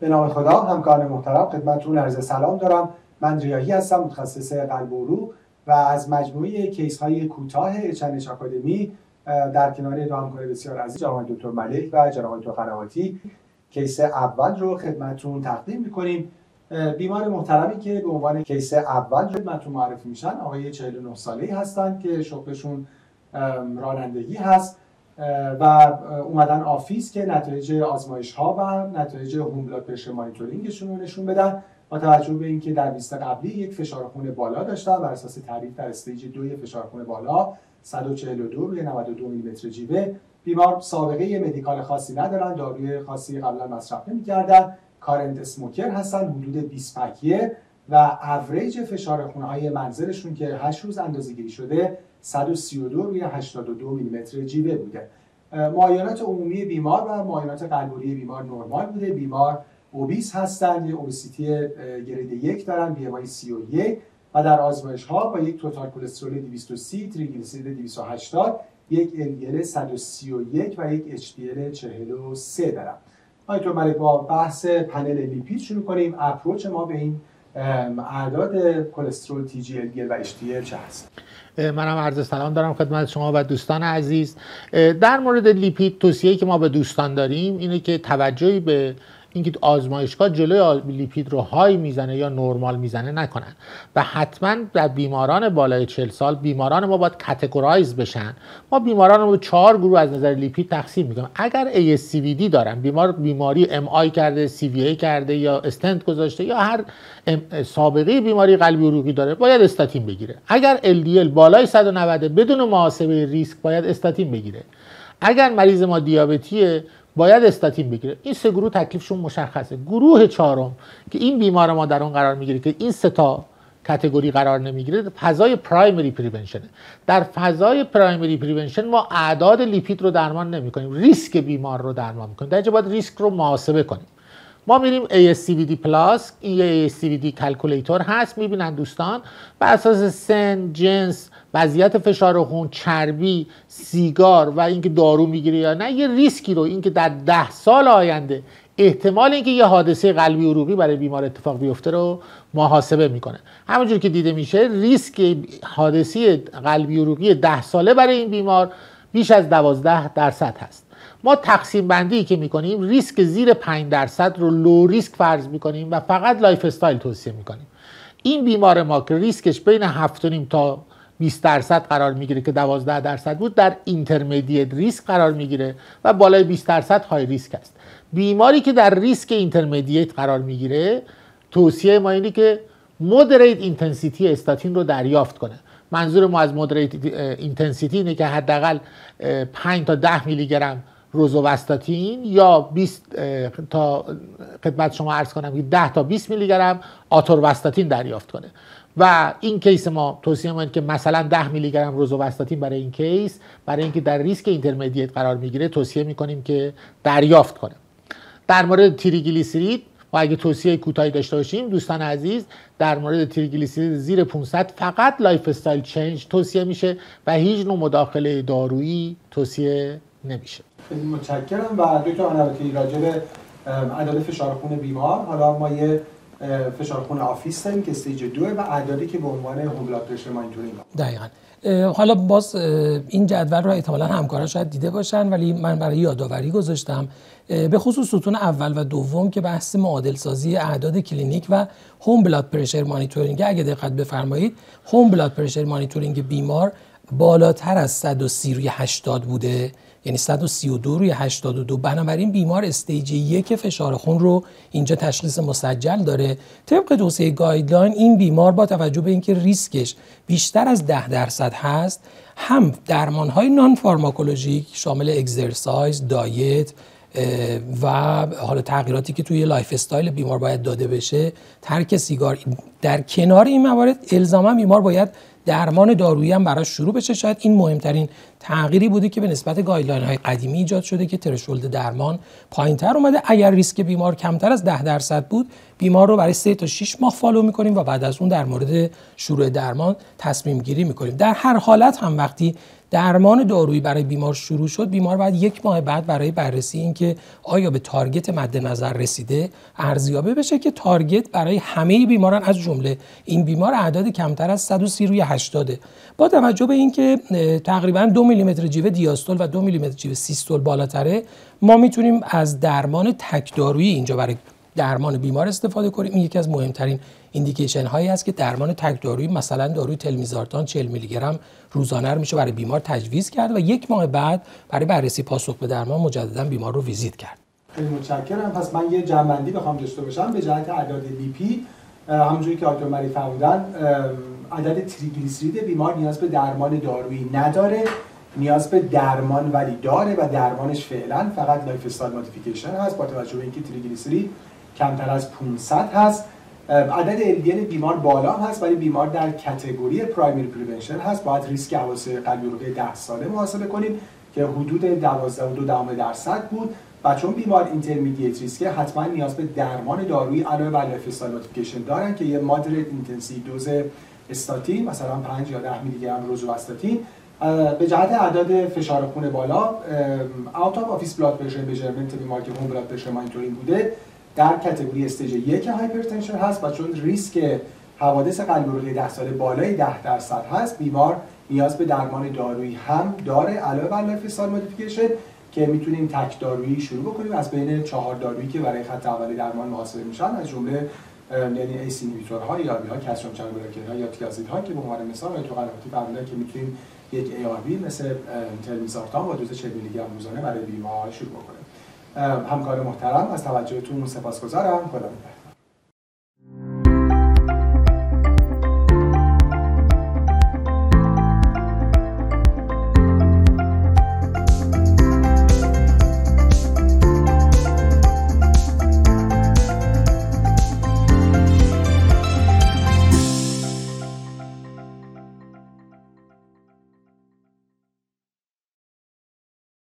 به نام خدا. همکاران محترم، خدمتتون عرض سلام دارم. من دریاهی هستم، متخصص قلب و عروق و از مجموعه کیس های کوتاه HNH آکادمی در کنار دو همکار بسیار عزیز جناب دکتر ملک و جناب دکتر قنواتی کیس اول رو خدمتتون تقدیم می‌کنیم. بیمار محترمی که به عنوان کیس اول خدمتتون معرفی میشن آقای 49 ساله‌ای هستند که شغلشون رانندگی هست و اومدن آفیس که نتایج آزمایش‌ها و نتایج هوم بلاد پرشر مانیتورینگشون رو نشون بدن. با توجه به اینکه در 20 قبلی یک فشار خون بالا داشتن، بر اساس تعریف در استیج 2 فشار خون بالا 142 روی 92 میلی متر جیوه، بیمار سابقه مدیکال خاصی ندارن، داروی خاصی قبلا مصرف نمی‌کردن، کارنت اسموکر هستن، حدود 20 پکیه و اوریج فشار خونهای منزلشون که 8 روز اندازه‌گیری شده 132 روی 82 میلی متر جیوه بوده. معاینات عمومی بیمار و معاینات قلبوری بیمار نرمال بوده. بیمار اوبیس هستن، یه اوبیسیتی گرید 1 دارن، BMI 31 و در آزمایش‌ها با یک توتال کلسترول 230، تریگلیسیرید 280، یک LDL 131 و یک HDL 43 دارن. ما تو مالک با بحث پنل لیپید شروع کنیم. اپروچ ما به این اعداد کلسترول، TG، LDL و HDL چه هست؟ منم عرض سلام دارم خدمت شما و دوستان عزیز. در مورد لیپید توصیه‌ای که ما به دوستان داریم اینه که توجهی به اینکه آزمایشگاه جلوی لیپید رو های میزنه یا نرمال میزنه نکنن و حتما در بیماران بالای 40 سال بیماران ما باید کاتگورایز بشن. ما بیماران رو به 4 گروه از نظر لیپید تقسیم میکنیم. اگر ASCVD دارن، بیمار بیماری MI کرده، CVA کرده یا استنت گذاشته یا هر سابقه بیماری قلبی عروقی داره، باید استاتین بگیره. اگر LDL بالای 190 بدون محاسبه ریسک باید استاتین بگیره. اگر مریض ما دیابتیه باید استاتین بگیره. این سه گروه تکلیفشون مشخصه. گروه چهارم که این بیمار ما در اون قرار میگیره که این سه تا کاتگوری قرار نمیگیره، فضای پرایمری پریونشنه. در فضای پرایمری پریونشن ما اعداد لیپید رو درمان نمیکنیم، ریسک بیمار رو درمان میکنیم. در اینجا باید ریسک رو محاسبه کنیم. ما میریم ASCVD Plus، این یه ASCVD کلکولیتور هست، میبینن دوستان بر اساس سن، جنس، وضعیت فشار خون، چربی، سیگار و اینکه دارو میگیره یا نه یه ریسکی رو، اینکه در 10 سال آینده احتمال اینکه یه حادثه قلبی عروقی برای بیمار اتفاق بیفته رو محاسبه میکنه. همونجور که دیده میشه ریسک حادثه قلبی عروقی 10 ساله برای این بیمار بیش از 12% هست. ما تقسیم بندی که میکنیم ریسک زیر 5% رو لو ریسک فرض میکنیم و فقط لایف استایل توصیه میکنیم. این بیمار ما که ریسکش بین 7.5 تا 20% قرار میگیره که 12% بود، در اینترمدیت ریسک قرار میگیره و بالای 20% های ریسک است. بیماری که در ریسک اینترمدیت قرار میگیره توصیه ما اینه که مودریت اینتنسیتی استاتین رو دریافت کنه. منظور ما از مودریت اینتنسیتی اینه که حداقل 5 تا 10 میلی گرم روزوستاتین یا 20 تا خدمت شما عرض کنم که 10 تا 20 میلی گرم آتورواستاتین دریافت کنه. و این کیس ما توصیه می‌کنه که مثلا 10 میلی گرم روزوستاتین برای این کیس، برای اینکه در ریسک اینترمدیت قرار میگیره توصیه می‌کنیم که دریافت کنه. در مورد تریگلیسیرید و اگه توصیه کوتاهی داشته باشیم دوستان عزیز، در مورد تریگلیسیرید زیر 500 فقط لایف استایل چنج توصیه میشه و هیچ نوع مداخله دارویی توصیه نمیشه. متشکرم. و دکتر قنواتی راجع به اعداد فشار خون بیمار، حالا ما یه فشار خون آفیس داریم که استیج 2 و اعدادی که به عنوان هوم بلاد پرشر مانیتورینگ دقیقاً. حالا باز این جدول رو احتمالاً همکارا شاید دیده باشن ولی من برای یادآوری گذاشتم، به خصوص ستون اول و دوم که بحث معادل سازی اعداد کلینیک و هوم بلاد پرشر مانیتورینگ. اگه دقت بفرمایید هوم بلاد پرشر مانیتورینگ بیمار بالاتر از 130 روی 80 بوده، یعنی 132 روی 82. بنابراین بیمار استیج 1 فشار خون رو اینجا تشخیص مسجل داره. طبق توصیه گایدلاین این بیمار با توجه به اینکه ریسکش بیشتر از 10% هست، هم درمان‌های نان فارماکولوژیک شامل اکسرسایز، دایت و حالا تغییراتی که توی لایف استایل بیمار باید داده بشه، ترک سیگار، در کنار این موارد الزاما بیمار باید درمان دارویی هم براش شروع بشه. شاید این مهمترین تغییری بوده که به نسبت گایدلاین های قدیمی ایجاد شده که ترشولد درمان پایین تر اومده. اگر ریسک بیمار کمتر از 10% بود بیمار رو برای 3 تا 6 ماه فالو میکنیم و بعد از اون در مورد شروع درمان تصمیم گیری میکنیم. در هر حالت هم وقتی درمان دارویی برای بیمار شروع شد، بیمار بعد یک ماه بعد برای بررسی اینکه آیا به تارگت مد نظر رسیده ارزیابی بشه که تارگت برای همه بیماران از جمله این بیمار اعداد کمتر از 130/80 با توجه به اینکه تقریبا 2 میلی متر جیوه دیاستول و 2 میلی متر جیوه سیستول بالاتره، ما میتونیم از درمان تک دارویی اینجا برای درمان بیمار استفاده کنیم. این یکی از مهمترین ایندیکیشن هایی است که درمان تک دارویی مثلا داروی تلمیزارتان 40 میلی گرم روزانه رو میشه برای بیمار تجویز کرد و یک ماه بعد برای بررسی پاسخ به درمان مجددا بیمار رو ویزیت کرد. خیلی متشکرم. پس من یه جنبندی بخوام داشته باشم به جهت اعداد بی پی، همونجوری که دکتر مری فرمودن عدد تریگلیسیرید بیمار نیاز به درمان دارویی نداره، نیاز به درمان ولی داره و درمانش فعلا فقط لایف استایل مودیفیکیشن هست با توجه به اینکه تریگلیسیرید کمتر از 500 هست. عدد LDL بیمار بالا هست ولی بیمار در کاتگوری پرایمری پریونشن هست، باید ریسک حوادث قلبی رو به 10 ساله محاسبه کنیم که حدود 12.2% بود و چون بیمار اینترمدیت ریسکه حتما نیاز به درمان دارویی علاوه بر لایف استایل مودیفیکیشن دارن که یه مادرت اینتنسیو دوز استاتین مثلا 5 یا 10 میلی گرم روزواستاتین. به جهت اعداد فشار خون بالا اوت اف آفیس بلاد پرشر میجرمنت بیمار که هوم بلاد پرشر مانیتورینگ بوده در کاتگوری استیج 1 هایپرتنشن هست و چون ریسک حوادث قلبی عروقی 10 ساله بالای 10% هست، بیمار نیاز به درمان دارویی هم داره علاوه بر لایف استایل مودیفیکیشن که میتونیم تک دارویی شروع بکنیم از بین 4 دارویی که برای خط اول درمان محاسبه میشن از جمله یعنی ACE اینهیبیتورها، ARB ها، کلسیم چنل بلوکرها یا تیازیدها که به عنوان مثال تو قنواتی برمیاد که میتونیم یک ARB مثل تلمیزارتان با دوز 40 میلی گرم روزانه برای بیمار شروع بکنیم. همکار محترم از توجهتون سپاسگزارم. خدا نگهدار.